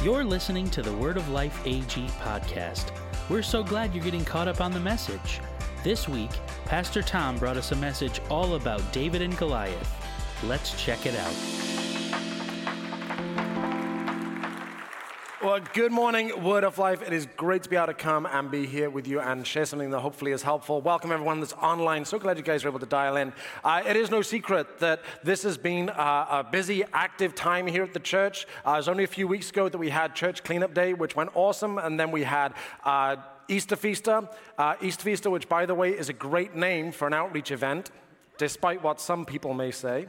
You're listening to the Word of Life AG podcast. We're so glad you're getting caught up on the message. This week, Pastor Tom brought us a message all about David and Goliath. Let's check it out. Well, good morning, Word of Life. It is great to be able to come and be here with you and share something that hopefully is helpful. Welcome, everyone that's online. So glad you guys were able to dial in. It is no secret that this has been a busy, active time here at the church. It was only a few weeks ago that we had Church Cleanup Day, which went awesome, and then we had Easter Feaster. Easter Feaster, which, by the way, is a great name for an outreach event, despite what some people may say.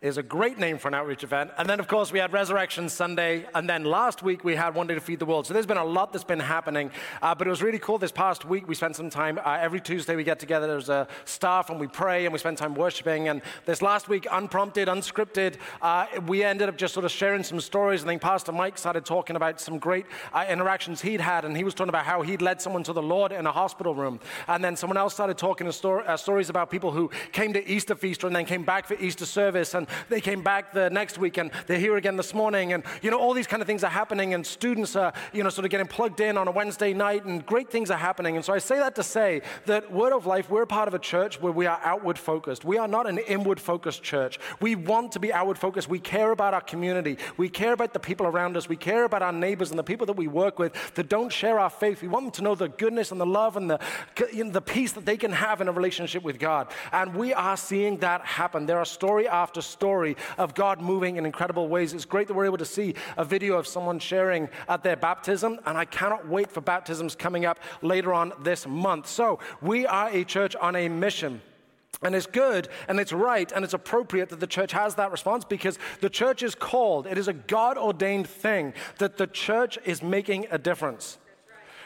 Is a great name for an outreach event. And then, of course, we had Resurrection Sunday. And then last week, we had One Day to Feed the World. So there's been a lot that's been happening. But it was really cool this past week. We spent some time. Every Tuesday, we get together. There's a staff, and we pray, and we spend time worshiping. And this last week, unprompted, unscripted, we ended up just sort of sharing some stories. And then Pastor Mike started talking about some great interactions he'd had. And he was talking about how he'd led someone to the Lord in a hospital room. And then someone else started talking stories about people who came to Easter Feaster and then came back for Easter service. And they came back the next week, and they're here again this morning, and all these kind of things are happening, and students are sort of getting plugged in on a Wednesday night, and great things are happening. And so I say that to say that Word of Life, we're a part of a church where we are outward focused. We are not an inward focused church. We want to be outward focused. We care about our community. We care about the people around us. We care about our neighbors and the people that we work with that don't share our faith. We want them to know the goodness and the love and the peace that they can have in a relationship with God. And we are seeing that happen. There are story after story of God moving in incredible ways. It's great that we're able to see a video of someone sharing at their baptism, and I cannot wait for baptisms coming up later on this month. So we are a church on a mission. And it's good, and it's right, and it's appropriate that the church has that response, because the church is called. It is a God-ordained thing that the church is making a difference.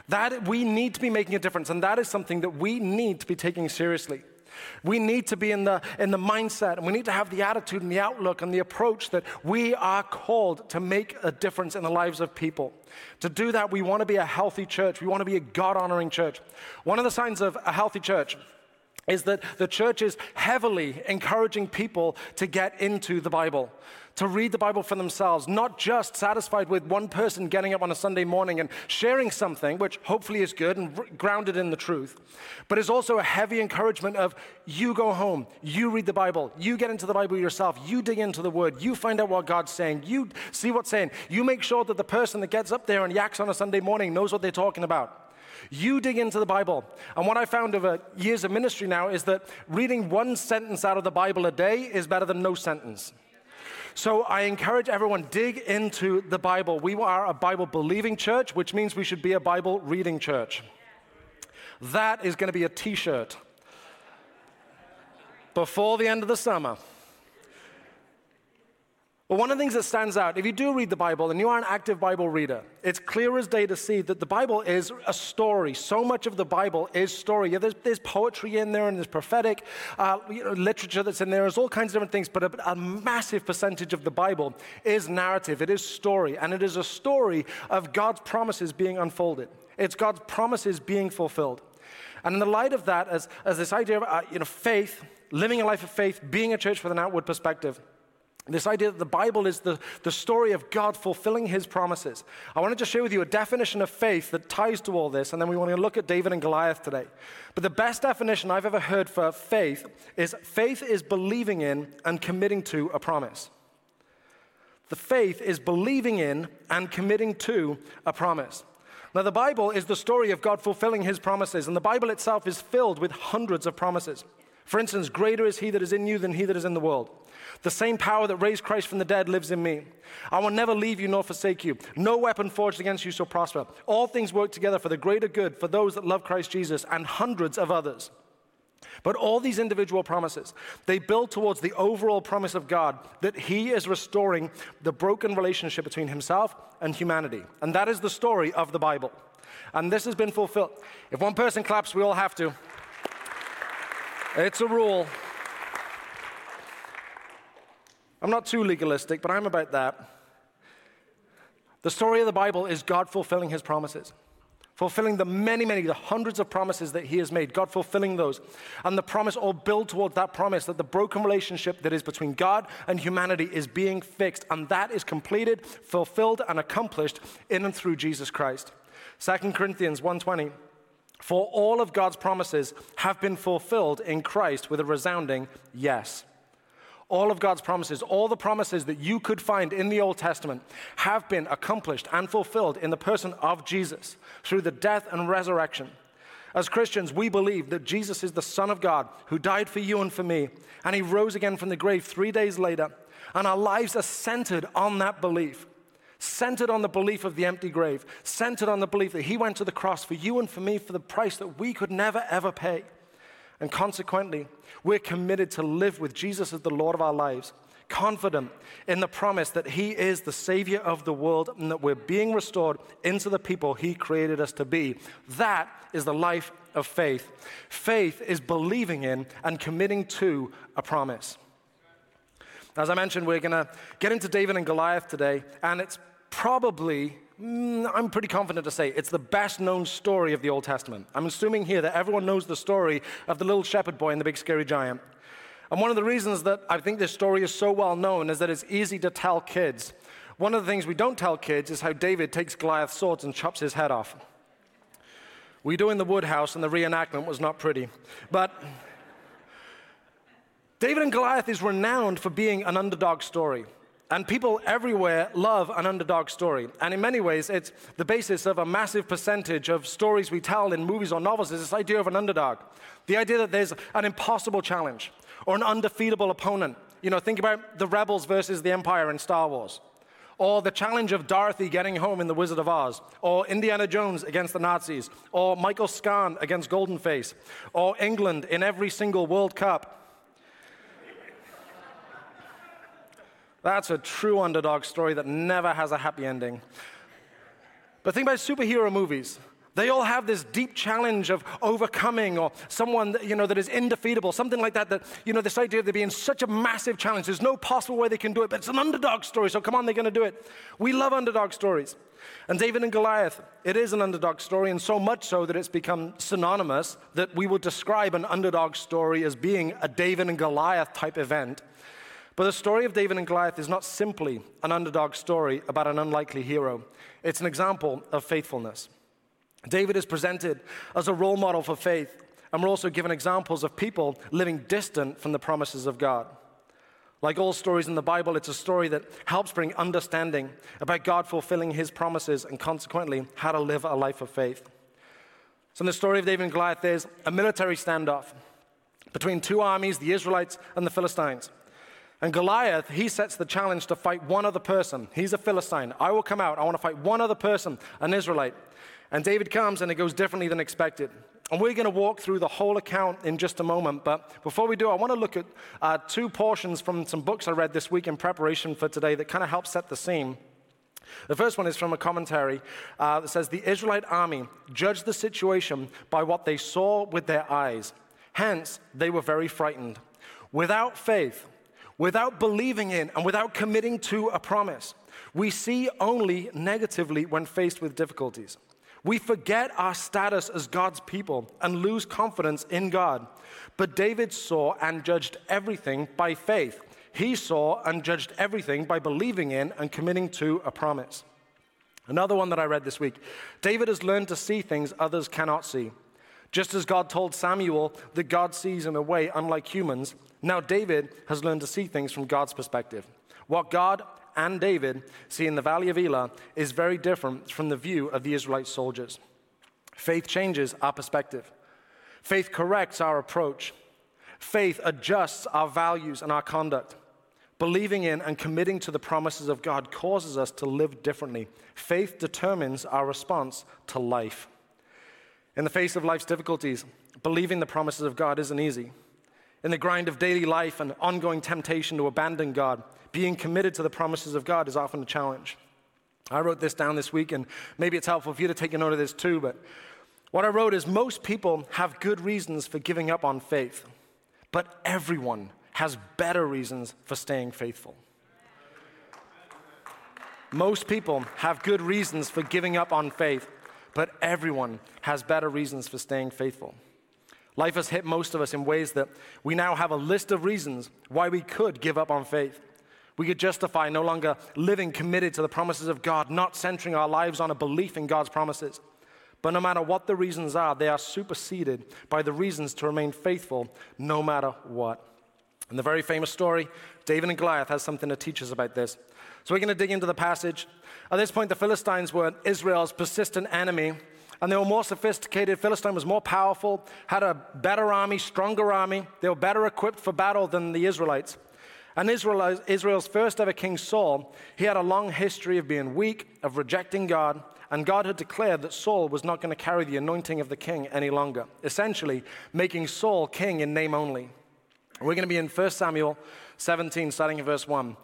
That we need to be making a difference, and that is something that we need to be taking seriously. We need to be in the mindset, and we need to have the attitude and the outlook and the approach that we are called to make a difference in the lives of people. To do that, we want to be a healthy church. We want to be a God-honoring church. One of the signs of a healthy church is that the church is heavily encouraging people to get into the Bible, to read the Bible for themselves, not just satisfied with one person getting up on a Sunday morning and sharing something, which hopefully is good and grounded in the truth, but is also a heavy encouragement of you go home, you read the Bible, you get into the Bible yourself, you dig into the Word, you find out what God's saying, you see what's saying, you make sure that the person that gets up there and yaks on a Sunday morning knows what they're talking about. You dig into the Bible. And what I found over years of ministry now is that reading one sentence out of the Bible a day is better than no sentence. So I encourage everyone, dig into the Bible. We are a Bible-believing church, which means we should be a Bible-reading church. That is going to be a T-shirt before the end of the summer. But one of the things that stands out, if you do read the Bible and you are an active Bible reader, it's clear as day to see that the Bible is a story. So much of the Bible is story. Yeah, there's poetry in there, and there's prophetic literature that's in there. There's all kinds of different things, but a massive percentage of the Bible is narrative. It is story, and it is a story of God's promises being unfolded. It's God's promises being fulfilled. And in the light of that, as this idea of faith, living a life of faith, being a church with an outward perspective, this idea that the Bible is the story of God fulfilling his promises. I wanted to share with you a definition of faith that ties to all this, and then we want to look at David and Goliath today. But the best definition I've ever heard for faith is believing in and committing to a promise. The faith is believing in and committing to a promise. Now, the Bible is the story of God fulfilling his promises, and the Bible itself is filled with hundreds of promises. For instance, greater is he that is in you than he that is in the world. The same power that raised Christ from the dead lives in me. I will never leave you nor forsake you. No weapon forged against you shall prosper. All things work together for the greater good for those that love Christ Jesus, and hundreds of others. But all these individual promises, they build towards the overall promise of God that he is restoring the broken relationship between himself and humanity. And that is the story of the Bible. And this has been fulfilled. If one person claps, we all have to. It's a rule. I'm not too legalistic, but I'm about that. The story of the Bible is God fulfilling his promises. fulfilling the the hundreds of promises that he has made, God fulfilling those, and the promise, or build towards that promise, that the broken relationship that is between God and humanity is being fixed, and that is completed, fulfilled, and accomplished in and through Jesus Christ. 2 Corinthians 1:20, for all of God's promises have been fulfilled in Christ with a resounding yes. All of God's promises, all the promises that you could find in the Old Testament have been accomplished and fulfilled in the person of Jesus through the death and resurrection. As Christians, we believe that Jesus is the Son of God who died for you and for me, and he rose again from the grave 3 days later, and our lives are centered on that belief, centered on the belief of the empty grave, centered on the belief that he went to the cross for you and for me for the price that we could never, ever pay. And consequently, we're committed to live with Jesus as the Lord of our lives, confident in the promise that he is the Savior of the world and that we're being restored into the people he created us to be. That is the life of faith. Faith is believing in and committing to a promise. As I mentioned, we're going to get into David and Goliath today, and it's probably... I'm pretty confident to say it's the best known story of the Old Testament. I'm assuming here that everyone knows the story of the little shepherd boy and the big scary giant. And one of the reasons that I think this story is so well known is that it's easy to tell kids. One of the things we don't tell kids is how David takes Goliath's swords and chops his head off. We do in the Woodhouse, and the reenactment was not pretty. But David and Goliath is renowned for being an underdog story. And people everywhere love an underdog story. And in many ways, it's the basis of a massive percentage of stories we tell in movies or novels is this idea of an underdog. The idea that there's an impossible challenge or an undefeatable opponent. You know, think about the rebels versus the Empire in Star Wars, or the challenge of Dorothy getting home in The Wizard of Oz, or Indiana Jones against the Nazis, or Michael Scarn against Goldenface, or England in every single World Cup. That's a true underdog story that never has a happy ending. But think about superhero movies. They all have this deep challenge of overcoming, or someone that, that is indefeatable, something like that, this idea of there being such a massive challenge. There's no possible way they can do it, but it's an underdog story, so come on, they're going to do it. We love underdog stories. And David and Goliath, it is an underdog story, and so much so that it's become synonymous that we would describe an underdog story as being a David and Goliath type event. But the story of David and Goliath is not simply an underdog story about an unlikely hero. It's an example of faithfulness. David is presented as a role model for faith, and we're also given examples of people living distant from the promises of God. Like all stories in the Bible, it's a story that helps bring understanding about God fulfilling his promises and consequently how to live a life of faith. So in the story of David and Goliath, there's a military standoff between two armies, the Israelites and the Philistines. And Goliath, he sets the challenge to fight one other person. He's a Philistine. I will come out. I want to fight one other person, an Israelite. And David comes, and it goes differently than expected. And we're going to walk through the whole account in just a moment. But before we do, I want to look at two portions from some books I read this week in preparation for today that kind of help set the scene. The first one is from a commentary that says, the Israelite army judged the situation by what they saw with their eyes. Hence, they were very frightened. Without faith... without believing in and without committing to a promise, we see only negatively when faced with difficulties. We forget our status as God's people and lose confidence in God. But David saw and judged everything by faith. He saw and judged everything by believing in and committing to a promise. Another one that I read this week, David has learned to see things others cannot see. Just as God told Samuel that God sees in a way unlike humans, now David has learned to see things from God's perspective. What God and David see in the Valley of Elah is very different from the view of the Israelite soldiers. Faith changes our perspective. Faith corrects our approach. Faith adjusts our values and our conduct. Believing in and committing to the promises of God causes us to live differently. Faith determines our response to life. In the face of life's difficulties, believing the promises of God isn't easy. In the grind of daily life and ongoing temptation to abandon God, being committed to the promises of God is often a challenge. I wrote this down this week, and maybe it's helpful for you to take a note of this too, but what I wrote is most people have good reasons for giving up on faith, but everyone has better reasons for staying faithful. Most people have good reasons for giving up on faith, but everyone has better reasons for staying faithful. Life has hit most of us in ways that we now have a list of reasons why we could give up on faith. We could justify no longer living committed to the promises of God, not centering our lives on a belief in God's promises. But no matter what the reasons are, they are superseded by the reasons to remain faithful no matter what. And the very famous story, David and Goliath, has something to teach us about this. So we're going to dig into the passage. At this point, the Philistines were Israel's persistent enemy, and they were more sophisticated. Philistine was more powerful, had a better army, stronger army. They were better equipped for battle than the Israelites. And Israel's first ever king, Saul, he had a long history of being weak, of rejecting God, and God had declared that Saul was not going to carry the anointing of the king any longer, essentially making Saul king in name only. We're going to be in 1 Samuel 17, starting in verse 1.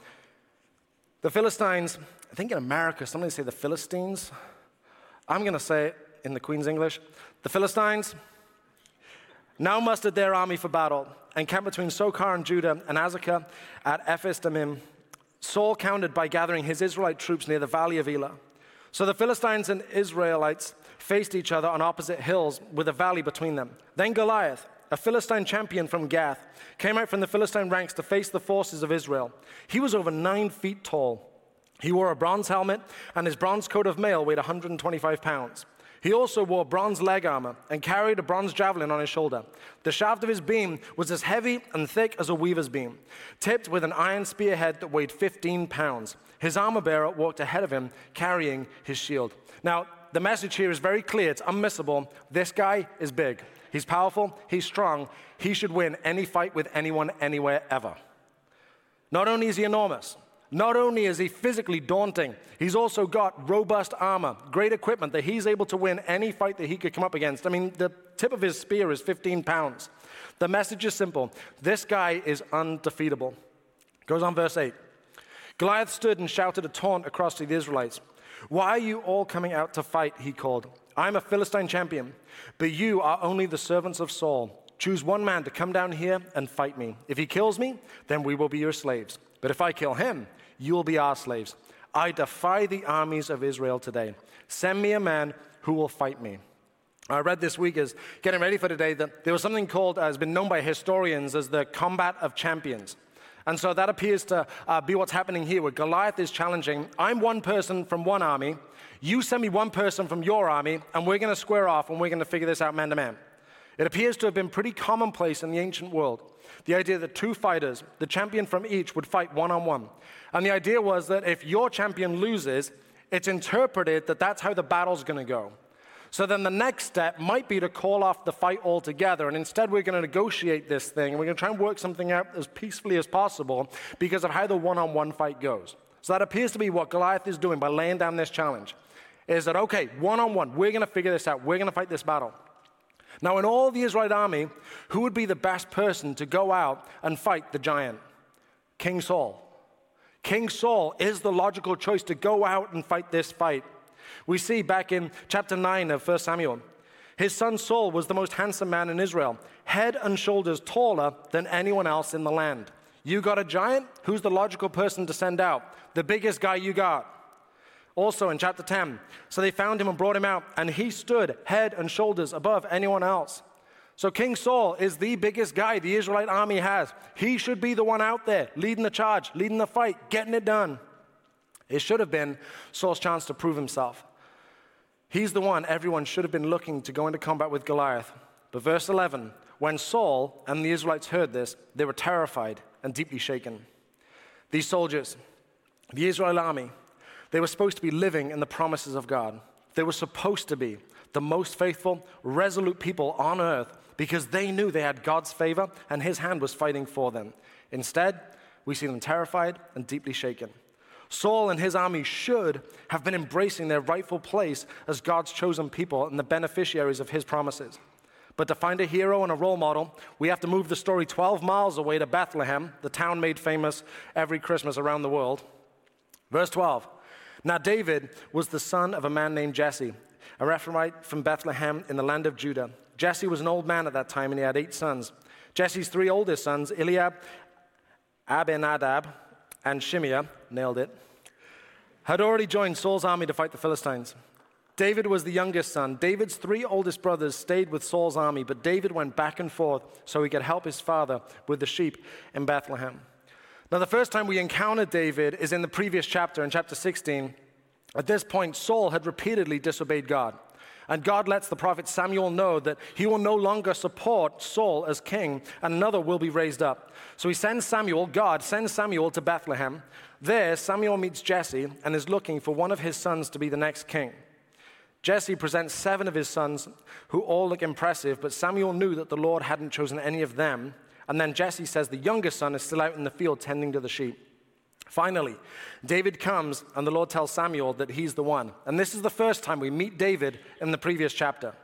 The Philistines, I think in America, somebody say the Philistines. I'm going to say it in the Queen's English. The Philistines now mustered their army for battle and camped between Sokar and Judah and Azekah at Ephes. Saul countered by gathering his Israelite troops near the Valley of Elah. So the Philistines and Israelites faced each other on opposite hills with a valley between them. Then Goliath, a Philistine champion from Gath, came out from the Philistine ranks to face the forces of Israel. He was over 9 feet tall. He wore a bronze helmet, and his bronze coat of mail weighed 125 pounds. He also wore bronze leg armor and carried a bronze javelin on his shoulder. The shaft of his beam was as heavy and thick as a weaver's beam, tipped with an iron spearhead that weighed 15 pounds. His armor-bearer walked ahead of him, carrying his shield. Now, the message here is very clear. It's unmissable. This guy is big. He's powerful, he's strong, he should win any fight with anyone, anywhere, ever. Not only is he enormous, not only is he physically daunting, he's also got robust armor, great equipment that he's able to win any fight that he could come up against. I mean, the tip of his spear is 15 pounds. The message is simple. This guy is undefeatable. Goes on verse 8. Goliath stood and shouted a taunt across to the Israelites. "Why are you all coming out to fight?" he called. "I'm a Philistine champion, but you are only the servants of Saul. Choose one man to come down here and fight me. If he kills me, then we will be your slaves. But if I kill him, you will be our slaves. I defy the armies of Israel today. Send me a man who will fight me." I read this week as getting ready for today that there was something called, has been known by historians as the combat of champions. And so that appears to be what's happening here, where Goliath is challenging, I'm one person from one army, you send me one person from your army, and we're going to square off, and we're going to figure this out man to man. It appears to have been pretty commonplace in the ancient world, the idea that two fighters, the champion from each, would fight one-on-one. And the idea was that if your champion loses, it's interpreted that that's how the battle's going to go. So then the next step might be to call off the fight altogether, and instead we're going to negotiate this thing, and we're going to try and work something out as peacefully as possible because of how the one-on-one fight goes. So that appears to be what Goliath is doing by laying down this challenge, is that, okay, one-on-one, we're going to figure this out. We're going to fight this battle. Now, in all the Israelite army, who would be the best person to go out and fight the giant? King Saul. King Saul is the logical choice to go out and fight this fight. We see back in chapter 9 of 1 Samuel, his son Saul was the most handsome man in Israel, head and shoulders taller than anyone else in the land. You got a giant? Who's the logical person to send out? The biggest guy you got. Also in chapter 10, so they found him and brought him out, and he stood head and shoulders above anyone else. So King Saul is the biggest guy the Israelite army has. He should be the one out there, leading the charge, leading the fight, getting it done. It should have been Saul's chance to prove himself. He's the one everyone should have been looking to go into combat with Goliath. But verse 11, when Saul and the Israelites heard this, they were terrified and deeply shaken. These soldiers, the Israel army, they were supposed to be living in the promises of God. They were supposed to be the most faithful, resolute people on earth because they knew they had God's favor and his hand was fighting for them. Instead, we see them terrified and deeply shaken. Saul and his army should have been embracing their rightful place as God's chosen people and the beneficiaries of his promises. But to find a hero and a role model, we have to move the story 12 miles away to Bethlehem, the town made famous every Christmas around the world. Verse 12, now David was the son of a man named Jesse, a Ephrathite from Bethlehem in the land of Judah. Jesse was an old man at that time, and he had 8 sons. Jesse's 3 oldest sons, Eliab, Abinadab, and Shimea, nailed it, had already joined Saul's army to fight the Philistines. David was the youngest son. David's three oldest brothers stayed with Saul's army, but David went back and forth so he could help his father with the sheep in Bethlehem. Now, the first time we encounter David is in the previous chapter, in chapter 16. At this point, Saul had repeatedly disobeyed God, and God lets the prophet Samuel know that he will no longer support Saul as king, and another will be raised up. So he sends Samuel, God sends Samuel to Bethlehem. There, Samuel meets Jesse and is looking for one of his sons to be the next king. Jesse presents 7 of his sons who all look impressive, but Samuel knew that the Lord hadn't chosen any of them. And then Jesse says the youngest son is still out in the field tending to the sheep. Finally, David comes, and the Lord tells Samuel that he's the one. And this is the first time we meet David in the previous chapter.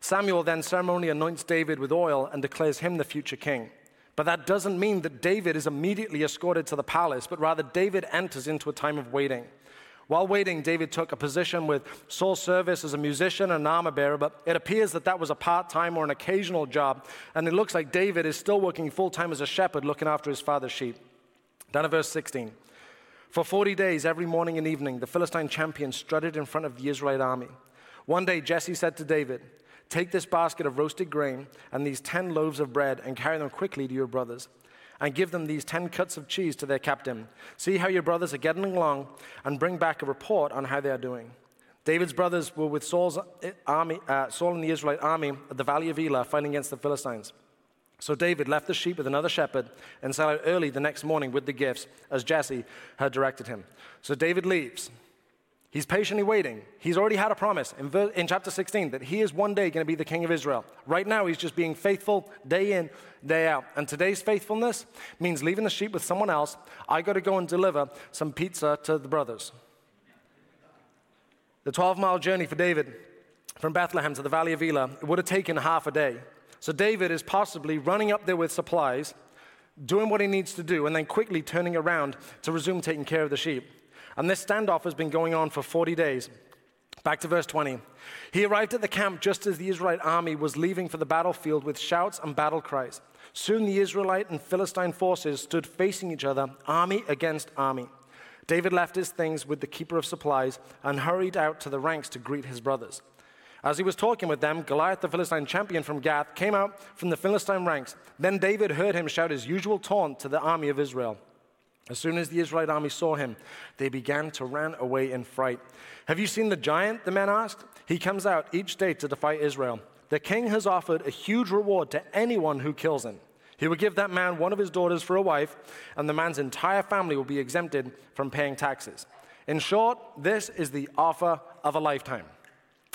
Samuel then ceremonially anoints David with oil and declares him the future king. But that doesn't mean that David is immediately escorted to the palace, but rather David enters into a time of waiting. While waiting, David took a position with Saul's service as a musician and an armor bearer, but it appears that that was a part-time or an occasional job, and it looks like David is still working full-time as a shepherd looking after his father's sheep. Down to verse 16. For 40 days, every morning and evening, the Philistine champion strutted in front of the Israelite army. One day, Jesse said to David, "Take this basket of roasted grain and these 10 loaves of bread and carry them quickly to your brothers, and give them these 10 cuts of cheese to their captain. See how your brothers are getting along, and bring back a report on how they are doing." David's brothers were with Saul and the Israelite army at the Valley of Elah fighting against the Philistines. So David left the sheep with another shepherd and set out early the next morning with the gifts, as Jesse had directed him. So David leaves. He's patiently waiting. He's already had a promise in chapter 16 that he is one day going to be the king of Israel. Right now, he's just being faithful day in, day out. And today's faithfulness means leaving the sheep with someone else. I got to go and deliver some pizza to the brothers. The 12-mile journey for David from Bethlehem to the Valley of Elah, it would have taken half a day. So David is possibly running up there with supplies, doing what he needs to do, and then quickly turning around to resume taking care of the sheep. And this standoff has been going on for 40 days. Back to verse 20. He arrived at the camp just as the Israelite army was leaving for the battlefield with shouts and battle cries. Soon the Israelite and Philistine forces stood facing each other, army against army. David left his things with the keeper of supplies and hurried out to the ranks to greet his brothers. As he was talking with them, Goliath, the Philistine champion from Gath, came out from the Philistine ranks. Then David heard him shout his usual taunt to the army of Israel. As soon as the Israelite army saw him, they began to run away in fright. "Have you seen the giant?" the men asked. "He comes out each day to defy Israel. The king has offered a huge reward to anyone who kills him. He will give that man one of his daughters for a wife, and the man's entire family will be exempted from paying taxes. In short, this is the offer of a lifetime."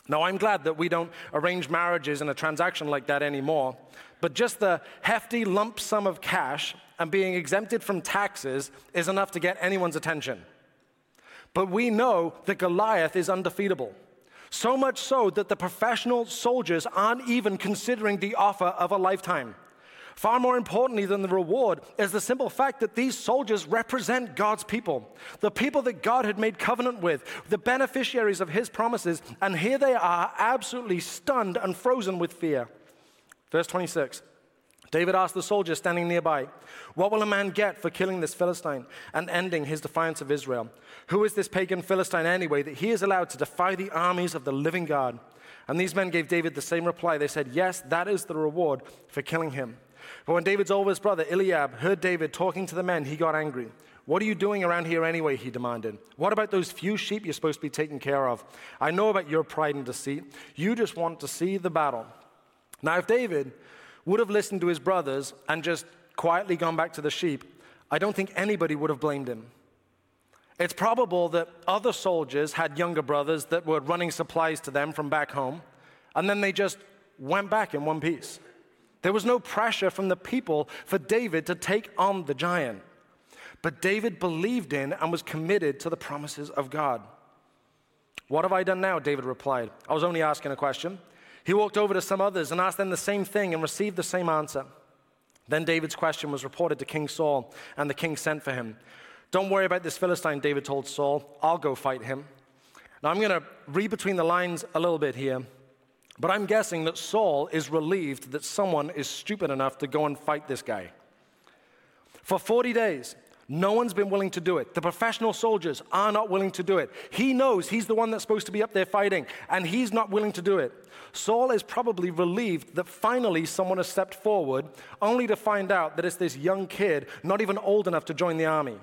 Now, I'm glad that we don't arrange marriages in a transaction like that anymore, but just the hefty lump sum of cash and being exempted from taxes is enough to get anyone's attention. But we know that Goliath is undefeatable, so much so that the professional soldiers aren't even considering the offer of a lifetime. Far more importantly than the reward is the simple fact that these soldiers represent God's people, the people that God had made covenant with, the beneficiaries of his promises, and here they are absolutely stunned and frozen with fear. Verse 26, David asked the soldier standing nearby, "What will a man get for killing this Philistine and ending his defiance of Israel? Who is this pagan Philistine anyway that he is allowed to defy the armies of the living God?" And these men gave David the same reply. They said, "Yes, that is the reward for killing him." But when David's oldest brother, Eliab, heard David talking to the men, he got angry. "What are you doing around here anyway?" he demanded. "What about those few sheep you're supposed to be taking care of? I know about your pride and deceit. You just want to see the battle." Now, if David would have listened to his brothers and just quietly gone back to the sheep, I don't think anybody would have blamed him. It's probable that other soldiers had younger brothers that were running supplies to them from back home, and then they just went back in one piece. There was no pressure from the people for David to take on the giant. But David believed in and was committed to the promises of God. "What have I done now?" David replied. "I was only asking a question." He walked over to some others and asked them the same thing and received the same answer. Then David's question was reported to King Saul, and the king sent for him. "Don't worry about this Philistine," David told Saul. "I'll go fight him." Now, I'm going to read between the lines a little bit here. But I'm guessing that Saul is relieved that someone is stupid enough to go and fight this guy. For 40 days, No one's been willing to do it. The professional soldiers are not willing to do it. He knows he's the one that's supposed to be up there fighting, and he's not willing to do it. Saul is probably relieved that finally someone has stepped forward, only to find out that it's this young kid, not even old enough to join the army.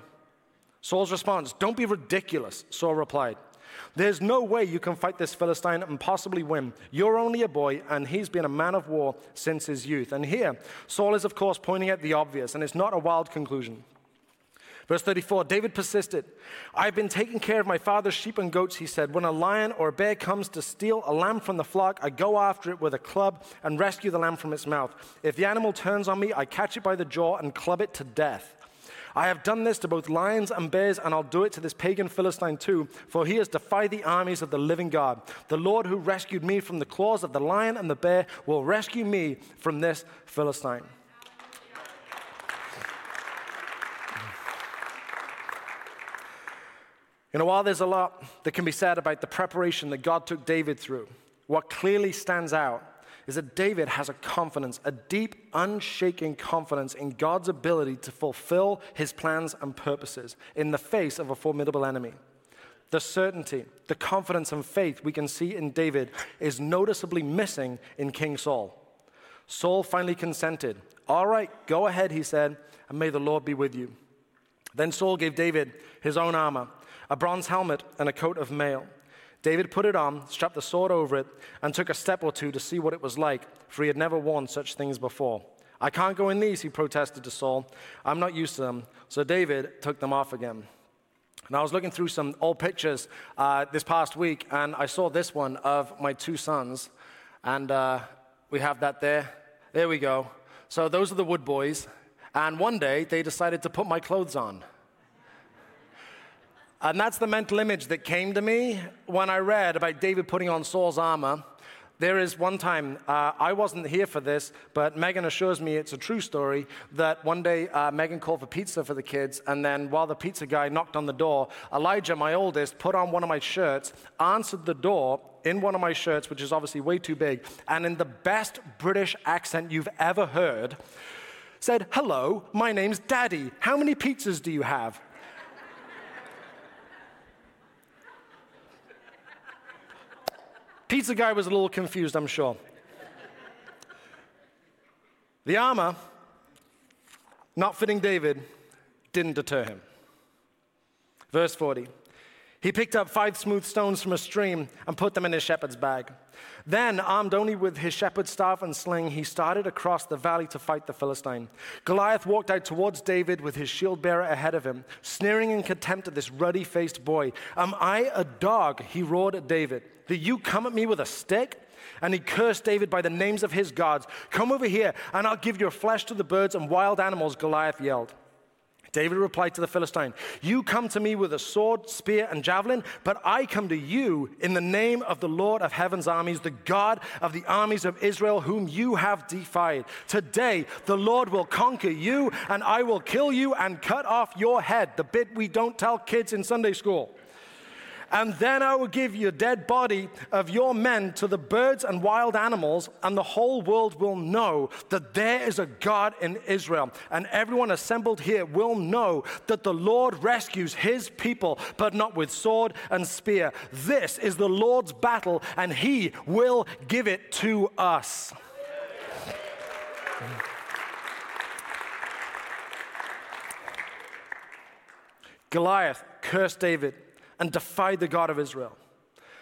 Saul's response, "Don't be ridiculous," Saul replied. "There's no way you can fight this Philistine and possibly win. You're only a boy, and he's been a man of war since his youth." And here, Saul is, of course, pointing at the obvious, and it's not a wild conclusion. Verse 34, David persisted. "I've been taking care of my father's sheep and goats," he said. "When a lion or a bear comes to steal a lamb from the flock, I go after it with a club and rescue the lamb from its mouth. If the animal turns on me, I catch it by the jaw and club it to death. I have done this to both lions and bears, and I'll do it to this pagan Philistine too, for he has defied the armies of the living God. The Lord who rescued me from the claws of the lion and the bear will rescue me from this Philistine." You know, while there's a lot that can be said about the preparation that God took David through, what clearly stands out is that David has a confidence, a deep, unshaken confidence in God's ability to fulfill his plans and purposes in the face of a formidable enemy. The certainty, the confidence and faith we can see in David is noticeably missing in King Saul. Saul finally consented. "All right, go ahead," he said, "and may the Lord be with you." Then Saul gave David his own armor, a bronze helmet and a coat of mail. David put it on, strapped the sword over it, and took a step or two to see what it was like, for he had never worn such things before. "I can't go in these," he protested to Saul. "I'm not used to them." So David took them off again. And I was looking through some old pictures this past week, and I saw this one of my two sons. And we have that there. There we go. So those are the Wood Boys. And one day, they decided to put my clothes on. And that's the mental image that came to me when I read about David putting on Saul's armor. There is one time, I wasn't here for this, but Megan assures me it's a true story, that one day Megan called for pizza for the kids, and then while the pizza guy knocked on the door, Elijah, my oldest, put on one of my shirts, answered the door in one of my shirts, which is obviously way too big, and in the best British accent you've ever heard, said, "Hello, my name's Daddy. How many pizzas do you have?" Pizza guy was a little confused, I'm sure. The armor, not fitting David, didn't deter him. Verse 40, he picked up 5 smooth stones from a stream and put them in his shepherd's bag. Then, armed only with his shepherd's staff and sling, he started across the valley to fight the Philistine. Goliath walked out towards David with his shield-bearer ahead of him, sneering in contempt at this ruddy-faced boy. "Am I a dog?" he roared at David. "Do you come at me with a stick?" And he cursed David by the names of his gods. "Come over here, and I'll give your flesh to the birds and wild animals," Goliath yelled. David replied to the Philistine, "You come to me with a sword, spear, and javelin, but I come to you in the name of the Lord of heaven's armies, the God of the armies of Israel, whom you have defied. Today the Lord will conquer you, and I will kill you and cut off your head," the bit we don't tell kids in Sunday school. "And then I will give your dead body of your men to the birds and wild animals, and the whole world will know that there is a God in Israel. And everyone assembled here will know that the Lord rescues his people, but not with sword and spear. This is the Lord's battle, and he will give it to us." Goliath cursed David and defied the God of Israel.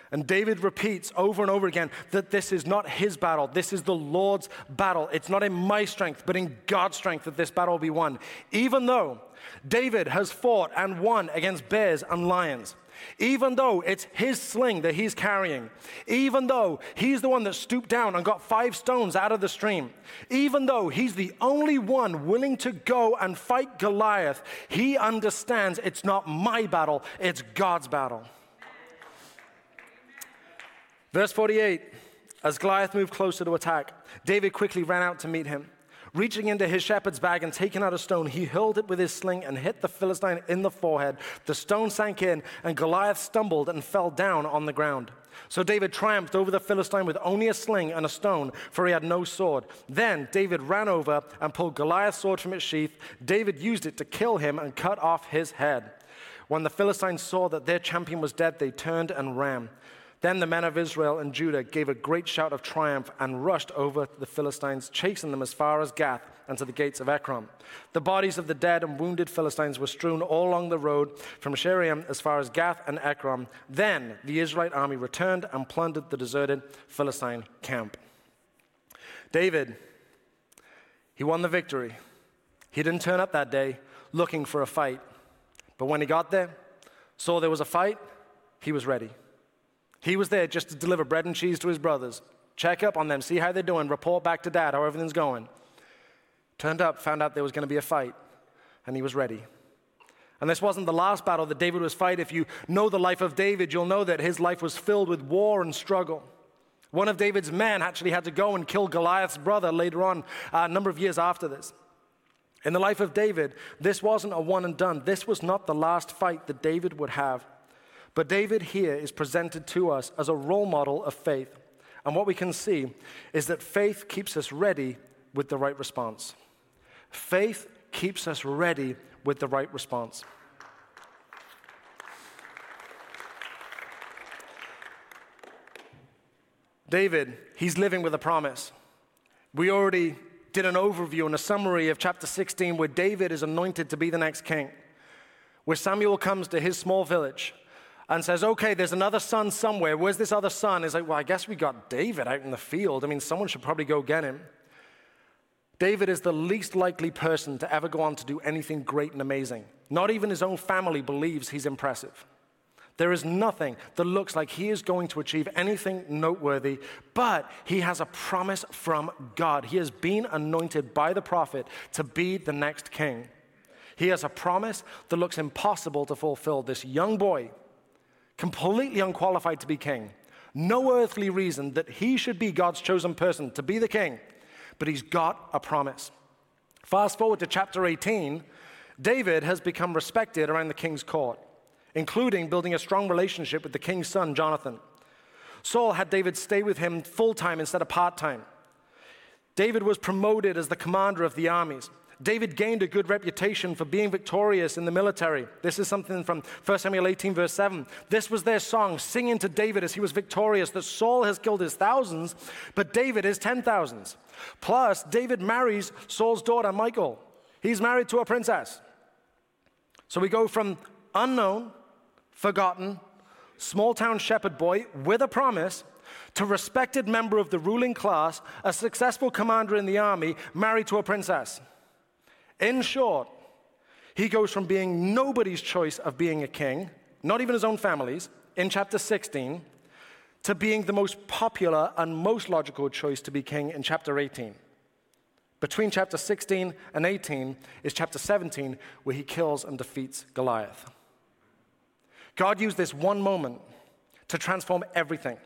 And David repeats over and over again that this is not his battle. This is the Lord's battle. "It's not in my strength, but in God's strength that this battle will be won." Even though David has fought and won against bears and lions, even though it's his sling that he's carrying, even though he's the one that stooped down and got 5 stones out of the stream, even though he's the only one willing to go and fight Goliath, he understands it's not my battle, it's God's battle. Verse 48, as Goliath moved closer to attack, David quickly ran out to meet him. Reaching into his shepherd's bag and taking out a stone, he hurled it with his sling and hit the Philistine in the forehead. The stone sank in, and Goliath stumbled and fell down on the ground. So David triumphed over the Philistine with only a sling and a stone, for he had no sword. Then David ran over and pulled Goliath's sword from its sheath. David used it to kill him and cut off his head. When the Philistines saw that their champion was dead, they turned and ran. Then the men of Israel and Judah gave a great shout of triumph and rushed over the Philistines, chasing them as far as Gath and to the gates of Ekron. The bodies of the dead and wounded Philistines were strewn all along the road from Shaaraim as far as Gath and Ekron. Then the Israelite army returned and plundered the deserted Philistine camp. David, he won the victory. He didn't turn up that day looking for a fight. But when he got there, saw there was a fight, he was ready. He was there just to deliver bread and cheese to his brothers, check up on them, see how they're doing, report back to Dad how everything's going. Turned up, found out there was going to be a fight, and he was ready. And this wasn't the last battle that David was fighting. If you know the life of David, you'll know that his life was filled with war and struggle. One of David's men actually had to go and kill Goliath's brother later on, a number of years after this. In the life of David, this wasn't a one and done. This was not the last fight that David would have. But David here is presented to us as a role model of faith. And what we can see is that faith keeps us ready with the right response. Faith keeps us ready with the right response. David, he's living with a promise. We already did an overview and a summary of chapter 16 where David is anointed to be the next king, where Samuel comes to his small village and says, okay, there's another son somewhere. Where's this other son? He's like, well, I guess we got David out in the field. I mean, someone should probably go get him. David is the least likely person to ever go on to do anything great and amazing. Not even his own family believes he's impressive. There is nothing that looks like he is going to achieve anything noteworthy, but he has a promise from God. He has been anointed by the prophet to be the next king. He has a promise that looks impossible to fulfill. This young boy, completely unqualified to be king. No earthly reason that he should be God's chosen person to be the king, but he's got a promise. Fast forward to chapter 18, David has become respected around the king's court, including building a strong relationship with the king's son, Jonathan. Saul had David stay with him full-time instead of part-time. David was promoted as the commander of the armies. David gained a good reputation for being victorious in the military. This is something from 1 Samuel 18, verse 7. This was their song, singing to David as he was victorious, that Saul has killed his thousands, but David his 10,000s. Plus, David marries Saul's daughter, Michal. He's married to a princess. So we go from unknown, forgotten, small-town shepherd boy with a promise to respected member of the ruling class, a successful commander in the army, married to a princess. In short, he goes from being nobody's choice of being a king, not even his own family's, in chapter 16, to being the most popular and most logical choice to be king in chapter 18. Between chapter 16 and 18 is chapter 17, where he kills and defeats Goliath. God used this one moment to transform everything.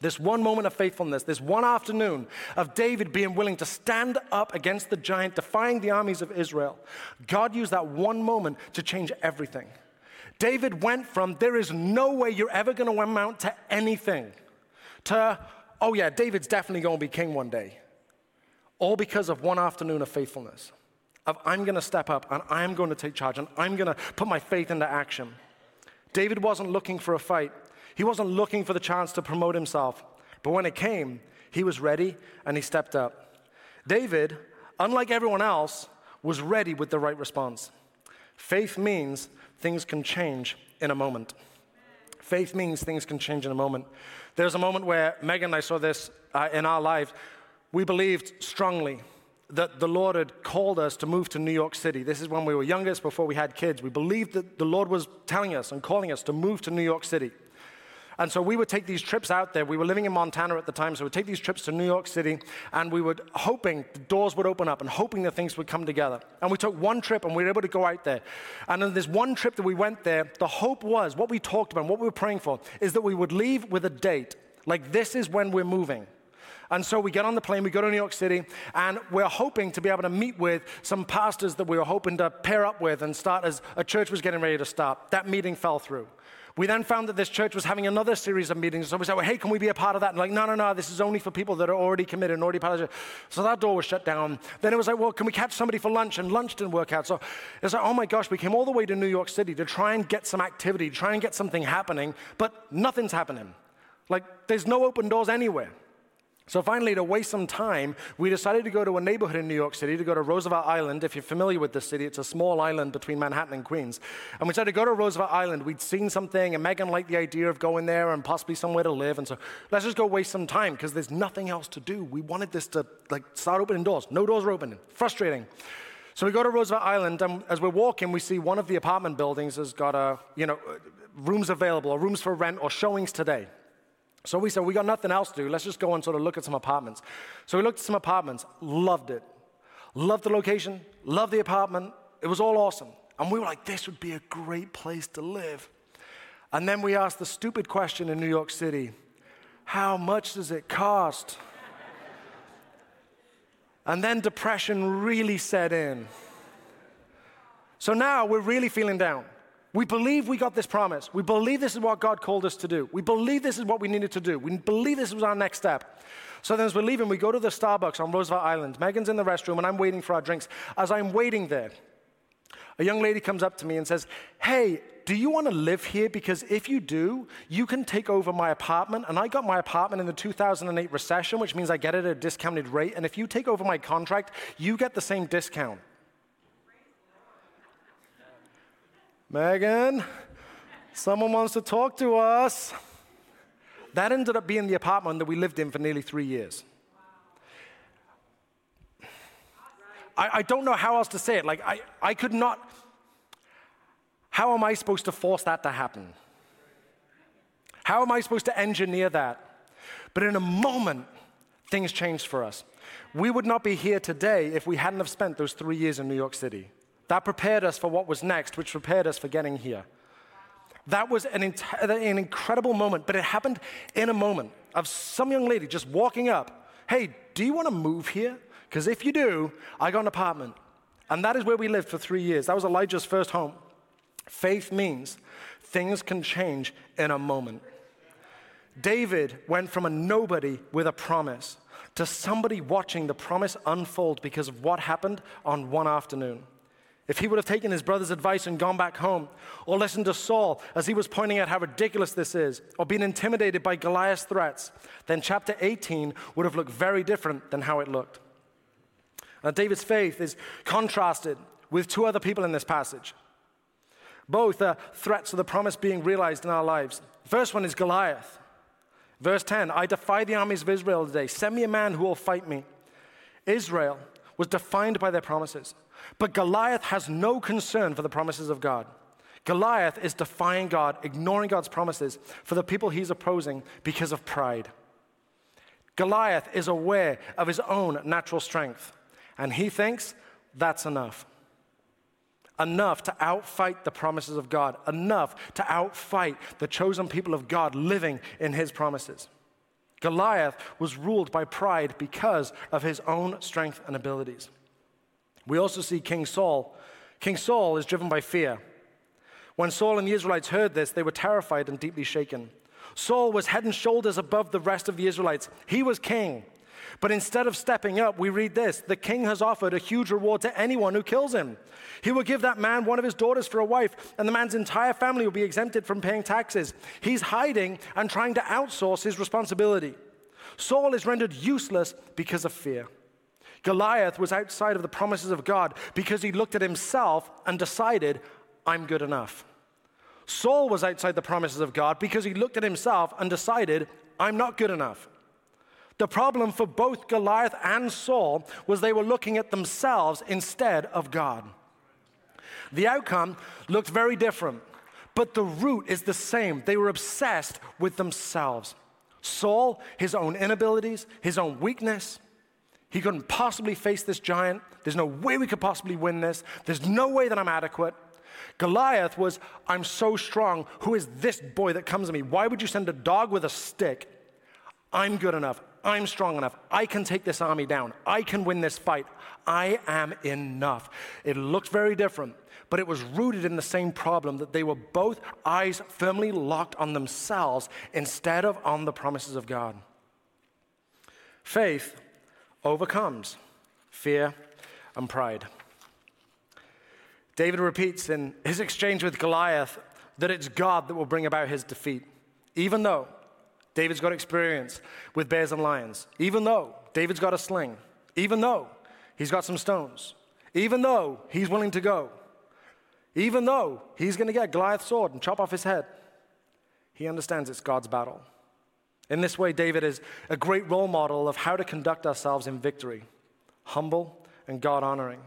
This one moment of faithfulness, this one afternoon of David being willing to stand up against the giant, defying the armies of Israel. God used that one moment to change everything. David went from, there is no way you're ever going to amount to anything, to, oh yeah, David's definitely going to be king one day. All because of one afternoon of faithfulness, of I'm going to step up and I'm going to take charge and I'm going to put my faith into action. David wasn't looking for a fight. He wasn't looking for the chance to promote himself, but when it came, he was ready and he stepped up. David, unlike everyone else, was ready with the right response. Faith means things can change in a moment. Faith means things can change in a moment. There's a moment where Megan and I saw this in our lives. We believed strongly that the Lord had called us to move to New York City. This is when we were youngest, before we had kids. We believed that the Lord was telling us and calling us to move to New York City. And so we would take these trips out there. We were living in Montana at the time, so we'd take these trips to New York City, and we were hoping the doors would open up and hoping that things would come together. And we took one trip, and we were able to go out there. And on this one trip that we went there, the hope was, what we talked about, what we were praying for, is that we would leave with a date. Like, this is when we're moving. And so we get on the plane, we go to New York City, and we're hoping to be able to meet with some pastors that we were hoping to pair up with and start as a church was getting ready to start. That meeting fell through. We then found that this church was having another series of meetings. So we said, well, hey, can we be a part of that? And like, no, this is only for people that are already committed and already part of it. So that door was shut down. Then it was like, well, can we catch somebody for lunch? And lunch didn't work out. So it's like, oh my gosh, we came all the way to New York City to try and get some activity, try and get something happening, but nothing's happening. Like, there's no open doors anywhere. So finally, to waste some time, we decided to go to a neighborhood in New York City, to go to Roosevelt Island. If you're familiar with this city, it's a small island between Manhattan and Queens. And we decided to go to Roosevelt Island. We'd seen something, and Megan liked the idea of going there and possibly somewhere to live. And so let's just go waste some time because there's nothing else to do. We wanted this to like start opening doors. No doors were opening. Frustrating. So we go to Roosevelt Island, and as we're walking, we see one of the apartment buildings has got rooms available or rooms for rent or showings today. So we said, we got nothing else to do. Let's just go and sort of look at some apartments. So we looked at some apartments, loved it. Loved the location, loved the apartment. It was all awesome. And we were like, this would be a great place to live. And then we asked the stupid question in New York City, how much does it cost? And then depression really set in. So now we're really feeling down. We believe we got this promise. We believe this is what God called us to do. We believe this is what we needed to do. We believe this was our next step. So then as we're leaving, we go to the Starbucks on Roosevelt Island. Megan's in the restroom, and I'm waiting for our drinks. As I'm waiting there, a young lady comes up to me and says, hey, do you want to live here? Because if you do, you can take over my apartment. And I got my apartment in the 2008 recession, which means I get it at a discounted rate. And if you take over my contract, you get the same discount. Megan, someone wants to talk to us. That ended up being the apartment that we lived in for nearly 3 years. Wow. I don't know how else to say it. Like, I could not. How am I supposed to force that to happen? How am I supposed to engineer that? But in a moment, things changed for us. We would not be here today if we hadn't have spent those 3 years in New York City. That prepared us for what was next, which prepared us for getting here. That was an incredible moment, but it happened in a moment of some young lady just walking up. Hey, do you want to move here? Because if you do, I got an apartment. And that is where we lived for 3 years. That was Elijah's first home. Faith means things can change in a moment. David went from a nobody with a promise to somebody watching the promise unfold because of what happened on one afternoon. If he would have taken his brother's advice and gone back home, or listened to Saul as he was pointing out how ridiculous this is, or been intimidated by Goliath's threats, then chapter 18 would have looked very different than how it looked. Now, David's faith is contrasted with two other people in this passage. Both are threats of the promise being realized in our lives. The first one is Goliath. Verse 10, I defy the armies of Israel today. Send me a man who will fight me. Israel was defined by their promises. But Goliath has no concern for the promises of God. Goliath is defying God, ignoring God's promises for the people he's opposing because of pride. Goliath is aware of his own natural strength, and he thinks that's enough. Enough to outfight the promises of God. Enough to outfight the chosen people of God living in his promises. Goliath was ruled by pride because of his own strength and abilities. We also see King Saul. King Saul is driven by fear. When Saul and the Israelites heard this, they were terrified and deeply shaken. Saul was head and shoulders above the rest of the Israelites. He was king. But instead of stepping up, we read this, the king has offered a huge reward to anyone who kills him. He will give that man one of his daughters for a wife, and the man's entire family will be exempted from paying taxes. He's hiding and trying to outsource his responsibility. Saul is rendered useless because of fear. Goliath was outside of the promises of God because he looked at himself and decided, I'm good enough. Saul was outside the promises of God because he looked at himself and decided, I'm not good enough. The problem for both Goliath and Saul was they were looking at themselves instead of God. The outcome looked very different, but the root is the same. They were obsessed with themselves. Saul, his own inabilities, his own weakness. He couldn't possibly face this giant. There's no way we could possibly win this. There's no way that I'm adequate. Goliath was, I'm so strong. Who is this boy that comes at me? Why would you send a dog with a stick? I'm good enough. I'm strong enough. I can take this army down. I can win this fight. I am enough. It looked very different, but it was rooted in the same problem that they were both eyes firmly locked on themselves instead of on the promises of God. Faith overcomes fear and pride. David repeats in his exchange with Goliath that it's God that will bring about his defeat. Even though David's got experience with bears and lions, even though David's got a sling, even though he's got some stones, even though he's willing to go, even though he's going to get Goliath's sword and chop off his head, he understands it's God's battle. In this way, David is a great role model of how to conduct ourselves in victory, humble and God-honoring.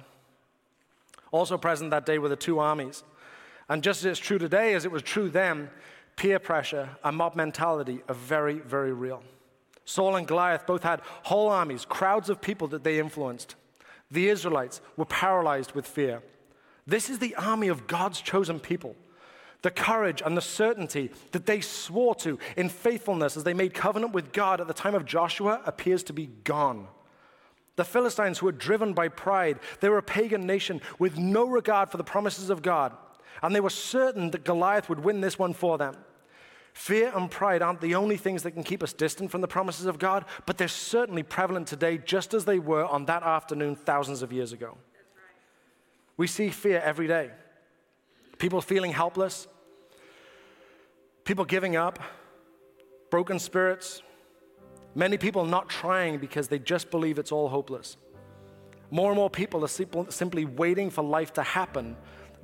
Also present that day were the two armies. And just as it's true today as it was true then, peer pressure and mob mentality are very, very real. Saul and Goliath both had whole armies, crowds of people that they influenced. The Israelites were paralyzed with fear. This is the army of God's chosen people. The courage and the certainty that they swore to in faithfulness as they made covenant with God at the time of Joshua appears to be gone. The Philistines, who were driven by pride, they were a pagan nation with no regard for the promises of God, and they were certain that Goliath would win this one for them. Fear and pride aren't the only things that can keep us distant from the promises of God, but they're certainly prevalent today, just as they were on that afternoon thousands of years ago. That's right. We see fear every day. People feeling helpless, people giving up, broken spirits, many people not trying because they just believe it's all hopeless. More and more people are simply waiting for life to happen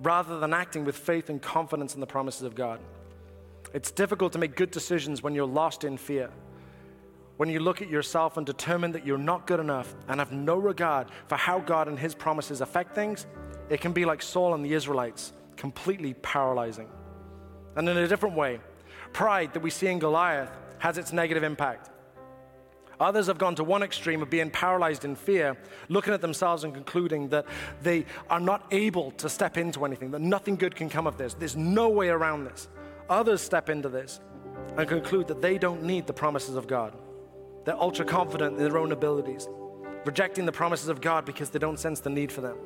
rather than acting with faith and confidence in the promises of God. It's difficult to make good decisions when you're lost in fear, when you look at yourself and determine that you're not good enough and have no regard for how God and His promises affect things. It can be like Saul and the Israelites, completely paralyzing. And in a different way, pride that we see in Goliath has its negative impact. Others have gone to one extreme of being paralyzed in fear, looking at themselves and concluding that they are not able to step into anything, that nothing good can come of this. There's no way around this. Others step into this and conclude that they don't need the promises of God. They're ultra confident in their own abilities, rejecting the promises of God because they don't sense the need for them.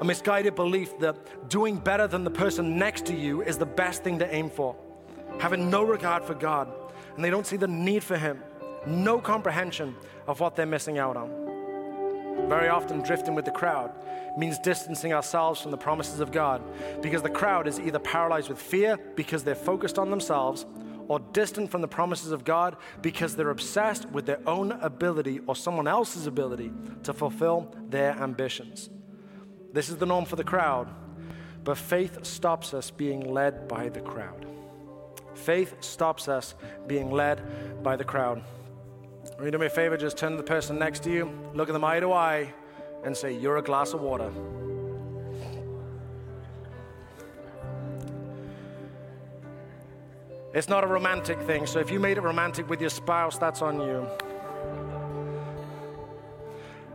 A misguided belief that doing better than the person next to you is the best thing to aim for, having no regard for God, and they don't see the need for Him, no comprehension of what they're missing out on. Very often, drifting with the crowd means distancing ourselves from the promises of God, because the crowd is either paralyzed with fear because they're focused on themselves, or distant from the promises of God because they're obsessed with their own ability or someone else's ability to fulfill their ambitions. This is the norm for the crowd, but faith stops us being led by the crowd. Faith stops us being led by the crowd. Will you do me a favor? Just turn to the person next to you, look at them eye to eye, and say, "You're a glass of water." It's not a romantic thing, so if you made it romantic with your spouse, that's on you.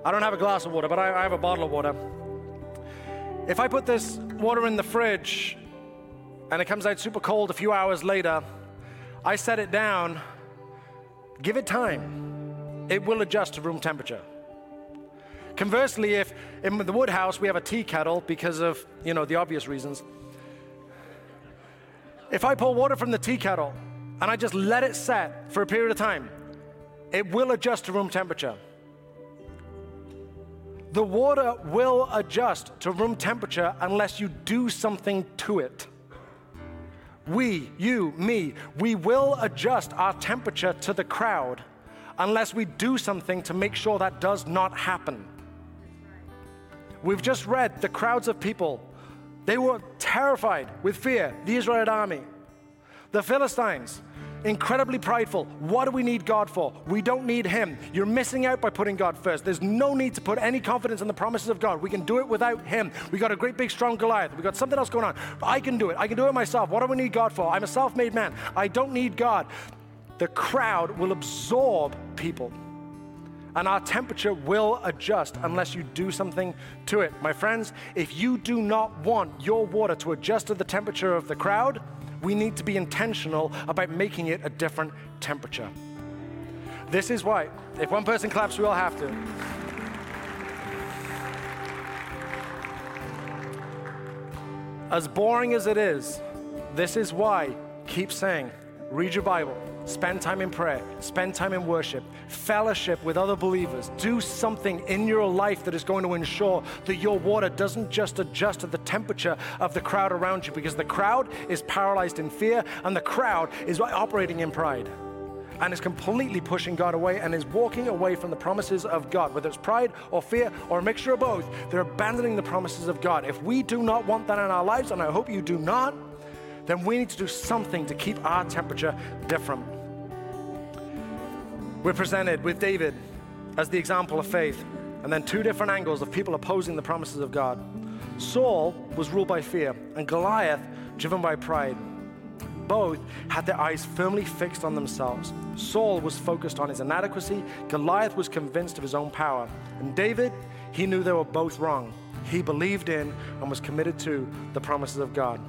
I don't have a glass of water, but I have a bottle of water. If I put this water in the fridge and it comes out super cold a few hours later, I set it down, give it time. It will adjust to room temperature. Conversely, if in the wood house we have a tea kettle because of, the obvious reasons. If I pour water from the tea kettle and I just let it set for a period of time, it will adjust to room temperature. The water will adjust to room temperature unless you do something to it. We, you, me, we will adjust our temperature to the crowd unless we do something to make sure that does not happen. We've just read the crowds of people. They were terrified with fear, the Israelite army. The Philistines, incredibly prideful. What do we need God for? We don't need Him. You're missing out by putting God first. There's no need to put any confidence in the promises of God. We can do it without Him. We got a great big strong Goliath. We got something else going on. I can do it. I can do it myself. What do we need God for? I'm a self-made man. I don't need God. The crowd will absorb people, and our temperature will adjust unless you do something to it. My friends, if you do not want your water to adjust to the temperature of the crowd, we need to be intentional about making it a different temperature. This is why. If one person claps, we all have to. As boring as it is, this is why. Keep saying, read your Bible, spend time in prayer, spend time in worship, fellowship with other believers. Do something in your life that is going to ensure that your water doesn't just adjust to the temperature of the crowd around you, because the crowd is paralyzed in fear and the crowd is operating in pride and is completely pushing God away and is walking away from the promises of God. Whether it's pride or fear or a mixture of both, they're abandoning the promises of God. If we do not want that in our lives, and I hope you do not, then we need to do something to keep our temperature different. We're presented with David as the example of faith, and then two different angles of people opposing the promises of God. Saul was ruled by fear, and Goliath driven by pride. Both had their eyes firmly fixed on themselves. Saul was focused on his inadequacy, Goliath was convinced of his own power, and David, he knew they were both wrong. He believed in and was committed to the promises of God.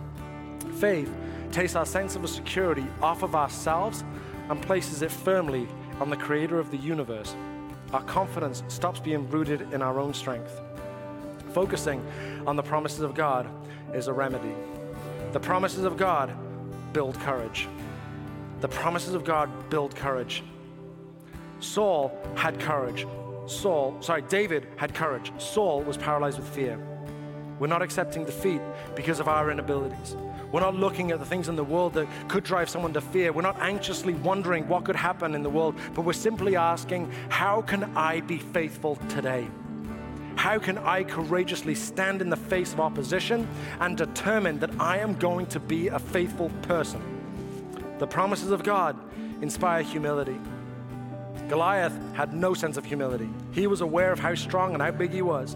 Faith takes our sense of security off of ourselves and places it firmly on the creator of the universe. Our confidence stops being rooted in our own strength. Focusing on the promises of God is a remedy. The promises of God build courage. The promises of God build courage. David had courage. Saul was paralyzed with fear. We're not accepting defeat because of our inabilities. We're not looking at the things in the world that could drive someone to fear. We're not anxiously wondering what could happen in the world, but we're simply asking, how can I be faithful today? How can I courageously stand in the face of opposition and determine that I am going to be a faithful person? The promises of God inspire humility. Goliath had no sense of humility. He was aware of how strong and how big he was.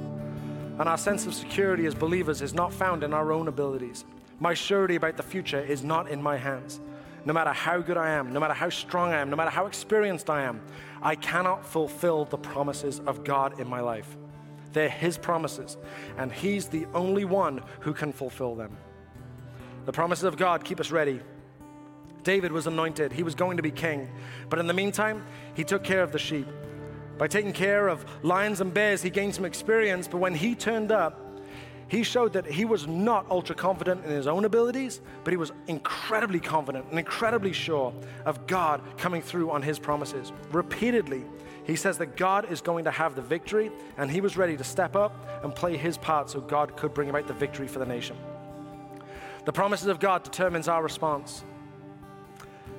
And our sense of security as believers is not found in our own abilities. My surety about the future is not in my hands. No matter how good I am, no matter how strong I am, no matter how experienced I am, I cannot fulfill the promises of God in my life. They're His promises, and He's the only one who can fulfill them. The promises of God keep us ready. David was anointed. He was going to be king. But in the meantime, he took care of the sheep. By taking care of lions and bears, he gained some experience, but when he turned up, he showed that he was not ultra confident in his own abilities, but he was incredibly confident and incredibly sure of God coming through on His promises. Repeatedly, he says that God is going to have the victory, and he was ready to step up and play his part so God could bring about the victory for the nation. The promises of God determines our response.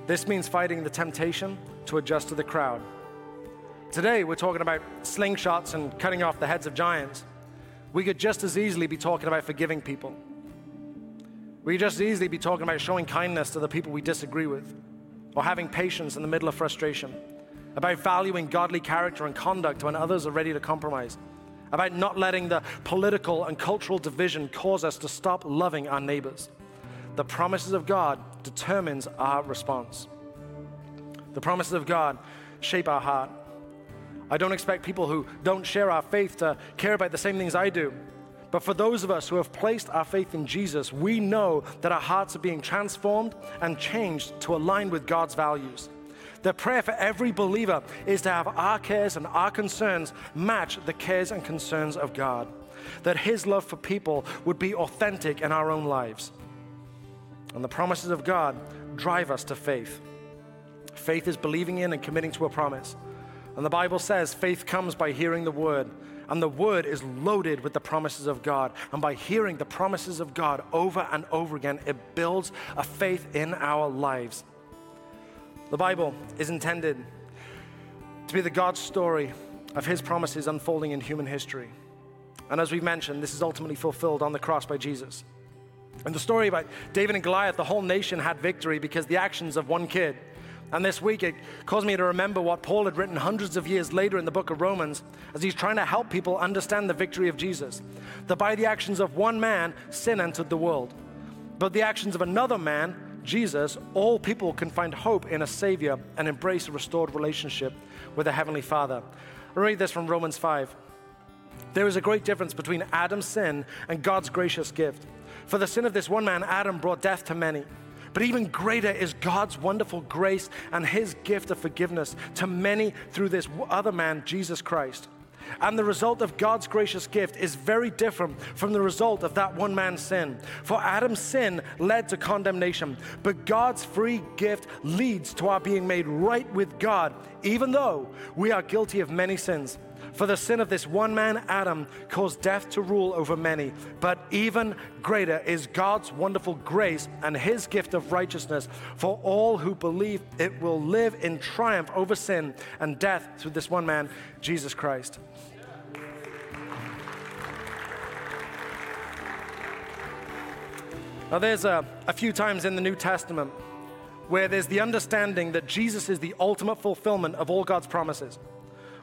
This means fighting the temptation to adjust to the crowd. Today, we're talking about slingshots and cutting off the heads of giants. We could just as easily be talking about forgiving people. We could just as easily be talking about showing kindness to the people we disagree with, or having patience in the middle of frustration, about valuing godly character and conduct when others are ready to compromise, about not letting the political and cultural division cause us to stop loving our neighbors. The promises of God determines our response. The promises of God shape our heart. I don't expect people who don't share our faith to care about the same things I do. But for those of us who have placed our faith in Jesus, we know that our hearts are being transformed and changed to align with God's values. The prayer for every believer is to have our cares and our concerns match the cares and concerns of God, that His love for people would be authentic in our own lives. And the promises of God drive us to faith. Faith is believing in and committing to a promise. And the Bible says faith comes by hearing the Word, and the Word is loaded with the promises of God. And by hearing the promises of God over and over again, it builds a faith in our lives. The Bible is intended to be the God story of His promises unfolding in human history. And as we've mentioned, this is ultimately fulfilled on the cross by Jesus. In the story about David and Goliath, the whole nation had victory because the actions of one kid. And this week, it caused me to remember what Paul had written hundreds of years later in the book of Romans as he's trying to help people understand the victory of Jesus. That by the actions of one man, sin entered the world. But the actions of another man, Jesus, all people can find hope in a Savior and embrace a restored relationship with the Heavenly Father. I read this from Romans 5. There is a great difference between Adam's sin and God's gracious gift. For the sin of this one man, Adam, brought death to many. But even greater is God's wonderful grace and his gift of forgiveness to many through this other man, Jesus Christ. And the result of God's gracious gift is very different from the result of that one man's sin. For Adam's sin led to condemnation, but God's free gift leads to our being made right with God, even though we are guilty of many sins. For the sin of this one man, Adam, caused death to rule over many. But even greater is God's wonderful grace and his gift of righteousness for all who believe. It will live in triumph over sin and death through this one man, Jesus Christ. Now there's a few times in the New Testament where there's the understanding that Jesus is the ultimate fulfillment of all God's promises.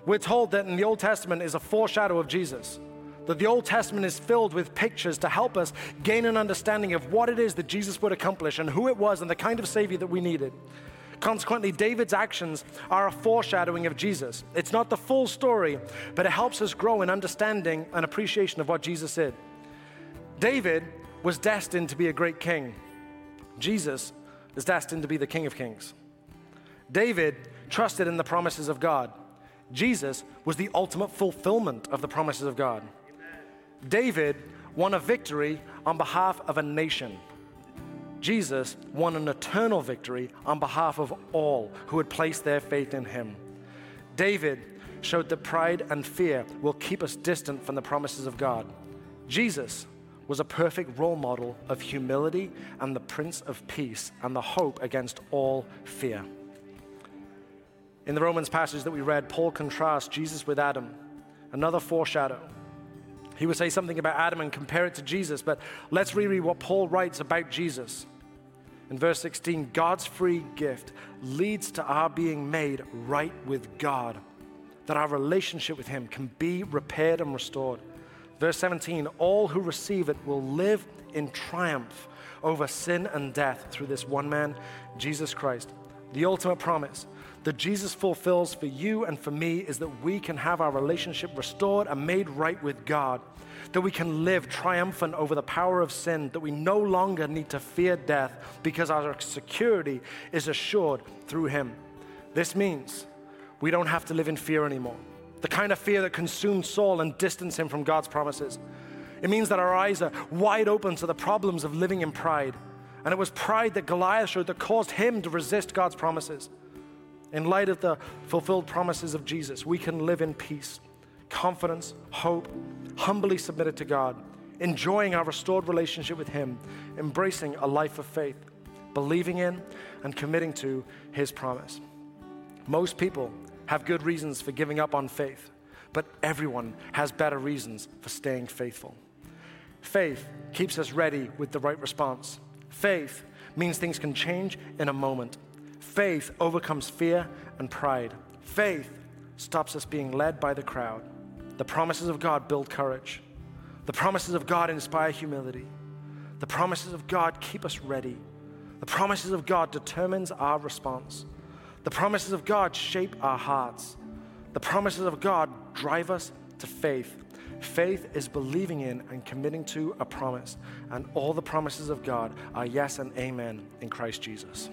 We're told that in the Old Testament is a foreshadow of Jesus, that the Old Testament is filled with pictures to help us gain an understanding of what it is that Jesus would accomplish and who it was and the kind of Savior that we needed. Consequently, David's actions are a foreshadowing of Jesus. It's not the full story, but it helps us grow in understanding and appreciation of what Jesus did. David was destined to be a great king. Jesus is destined to be the King of Kings. David trusted in the promises of God. Jesus was the ultimate fulfillment of the promises of God. Amen. David won a victory on behalf of a nation. Jesus won an eternal victory on behalf of all who had placed their faith in him. David showed that pride and fear will keep us distant from the promises of God. Jesus was a perfect role model of humility and the Prince of Peace and the hope against all fear. In the Romans passage that we read, Paul contrasts Jesus with Adam, another foreshadow. He would say something about Adam and compare it to Jesus, but let's reread what Paul writes about Jesus. In verse 16, God's free gift leads to our being made right with God, that our relationship with him can be repaired and restored. Verse 17, all who receive it will live in triumph over sin and death through this one man, Jesus Christ. The ultimate promise that Jesus fulfills for you and for me is that we can have our relationship restored and made right with God, that we can live triumphant over the power of sin, that we no longer need to fear death because our security is assured through him. This means we don't have to live in fear anymore, the kind of fear that consumed Saul and distanced him from God's promises. It means that our eyes are wide open to the problems of living in pride. And it was pride that Goliath showed that caused him to resist God's promises. In light of the fulfilled promises of Jesus, we can live in peace, confidence, hope, humbly submitted to God, enjoying our restored relationship with him, embracing a life of faith, believing in and committing to his promise. Most people have good reasons for giving up on faith, but everyone has better reasons for staying faithful. Faith keeps us ready with the right response. Faith means things can change in a moment. Faith overcomes fear and pride. Faith stops us being led by the crowd. The promises of God build courage. The promises of God inspire humility. The promises of God keep us ready. The promises of God determines our response. The promises of God shape our hearts. The promises of God drive us to faith. Faith is believing in and committing to a promise, and all the promises of God are yes and amen in Christ Jesus.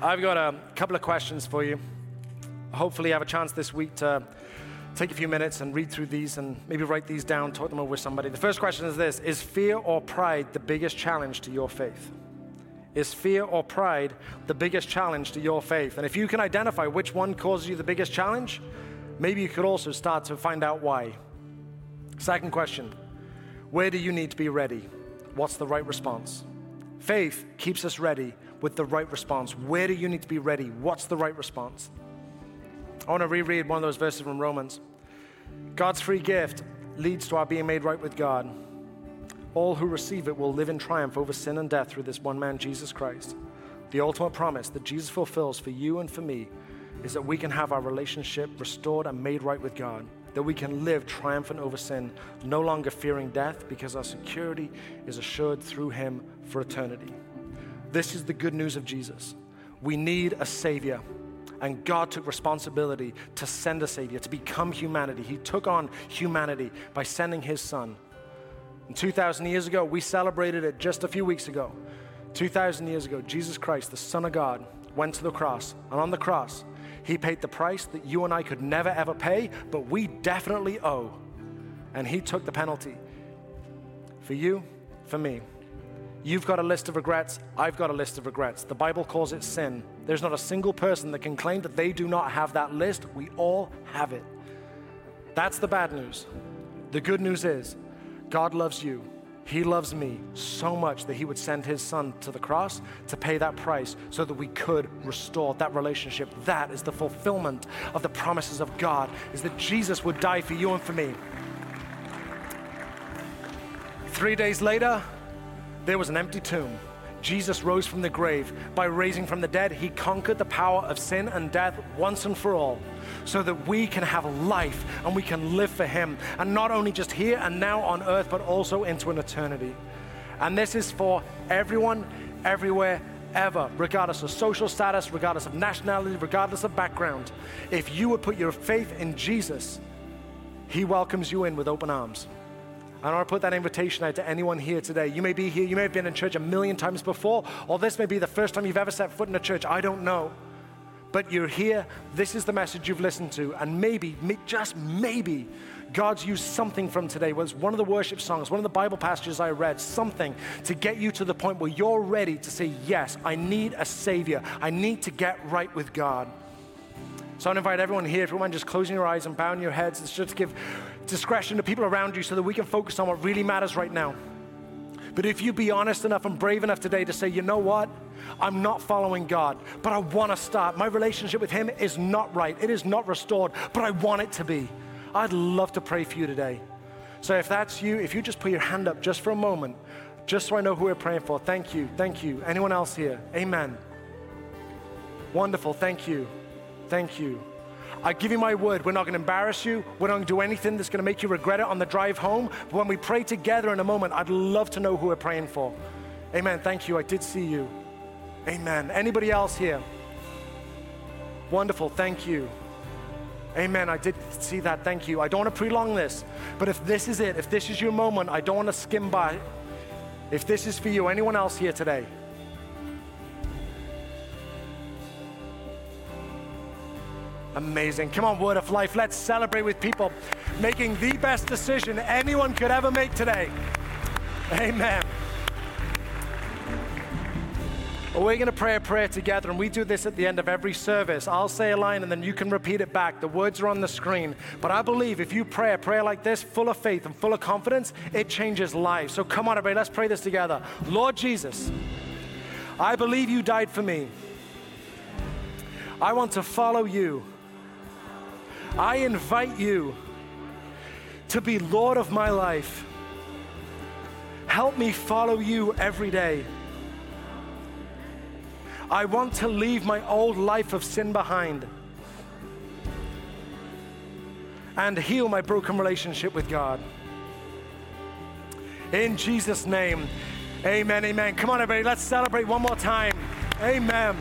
I've got a couple of questions for you. Hopefully you have a chance this week to take a few minutes and read through these and maybe write these down, talk them over with somebody. The first question is this: is fear or pride the biggest challenge to your faith? Is fear or pride the biggest challenge to your faith? And if you can identify which one causes you the biggest challenge, maybe you could also start to find out why. Second question, where do you need to be ready? What's the right response? Faith keeps us ready with the right response. Where do you need to be ready? What's the right response? I want to reread one of those verses from Romans. God's free gift leads to our being made right with God. All who receive it will live in triumph over sin and death through this one man, Jesus Christ. The ultimate promise that Jesus fulfills for you and for me is that we can have our relationship restored and made right with God, that we can live triumphant over sin, no longer fearing death because our security is assured through him for eternity. This is the good news of Jesus. We need a Savior. And God took responsibility to send a Savior, to become humanity. He took on humanity by sending his Son. And 2,000 years ago, we celebrated it just a few weeks ago. 2,000 years ago, Jesus Christ, the Son of God, went to the cross. And on the cross, he paid the price that you and I could never, ever pay, but we definitely owe. And he took the penalty for you, for me. You've got a list of regrets. I've got a list of regrets. The Bible calls it sin. There's not a single person that can claim that they do not have that list. We all have it. That's the bad news. The good news is God loves you. He loves me so much that he would send his Son to the cross to pay that price so that we could restore that relationship. That is the fulfillment of the promises of God, is that Jesus would die for you and for me. 3 days later, there was an empty tomb. Jesus rose from the grave. By raising from the dead, he conquered the power of sin and death once and for all, so that we can have life and we can live for him. And not only just here and now on earth, but also into an eternity. And this is for everyone, everywhere, ever, regardless of social status, regardless of nationality, regardless of background. If you would put your faith in Jesus, he welcomes you in with open arms. And I want to put that invitation out to anyone here today. You may be here, you may have been in church 1,000,000 times before, or this may be the first time you've ever set foot in a church, I don't know. But you're here, this is the message you've listened to, and maybe, just maybe, God's used something from today, was one of the worship songs, one of the Bible passages I read, something to get you to the point where you're ready to say, yes, I need a Savior. I need to get right with God. So I want to invite everyone here, if you mind just closing your eyes and bowing your heads, it's just to give discretion to people around you so that we can focus on what really matters right now. But if you be honest enough and brave enough today to say, you know what? I'm not following God, but I want to start. My relationship with him is not right. It is not restored, but I want it to be. I'd love to pray for you today. So if that's you, if you just put your hand up just for a moment, just so I know who we're praying for. Thank you. Thank you. Anyone else here? Amen. Wonderful. Thank you. Thank you. I give you my word, we're not going to embarrass you. We're not going to do anything that's going to make you regret it on the drive home. But when we pray together in a moment, I'd love to know who we're praying for. Amen. Thank you. I did see you. Amen. Anybody else here? Wonderful. Thank you. Amen. I did see that. Thank you. I don't want to prolong this, but if this is it, if this is your moment, I don't want to skim by. If this is for you, anyone else here today? Amazing. Come on, Word of Life. Let's celebrate with people making the best decision anyone could ever make today. Amen. Well, we're going to pray a prayer together, and we do this at the end of every service. I'll say a line, and then you can repeat it back. The words are on the screen. But I believe if you pray a prayer like this, full of faith and full of confidence, it changes lives. So come on, everybody. Let's pray this together. Lord Jesus, I believe you died for me. I want to follow you. I invite you to be Lord of my life. Help me follow you every day. I want to leave my old life of sin behind and heal my broken relationship with God. In Jesus' name, amen, amen. Come on, everybody, let's celebrate one more time. Amen.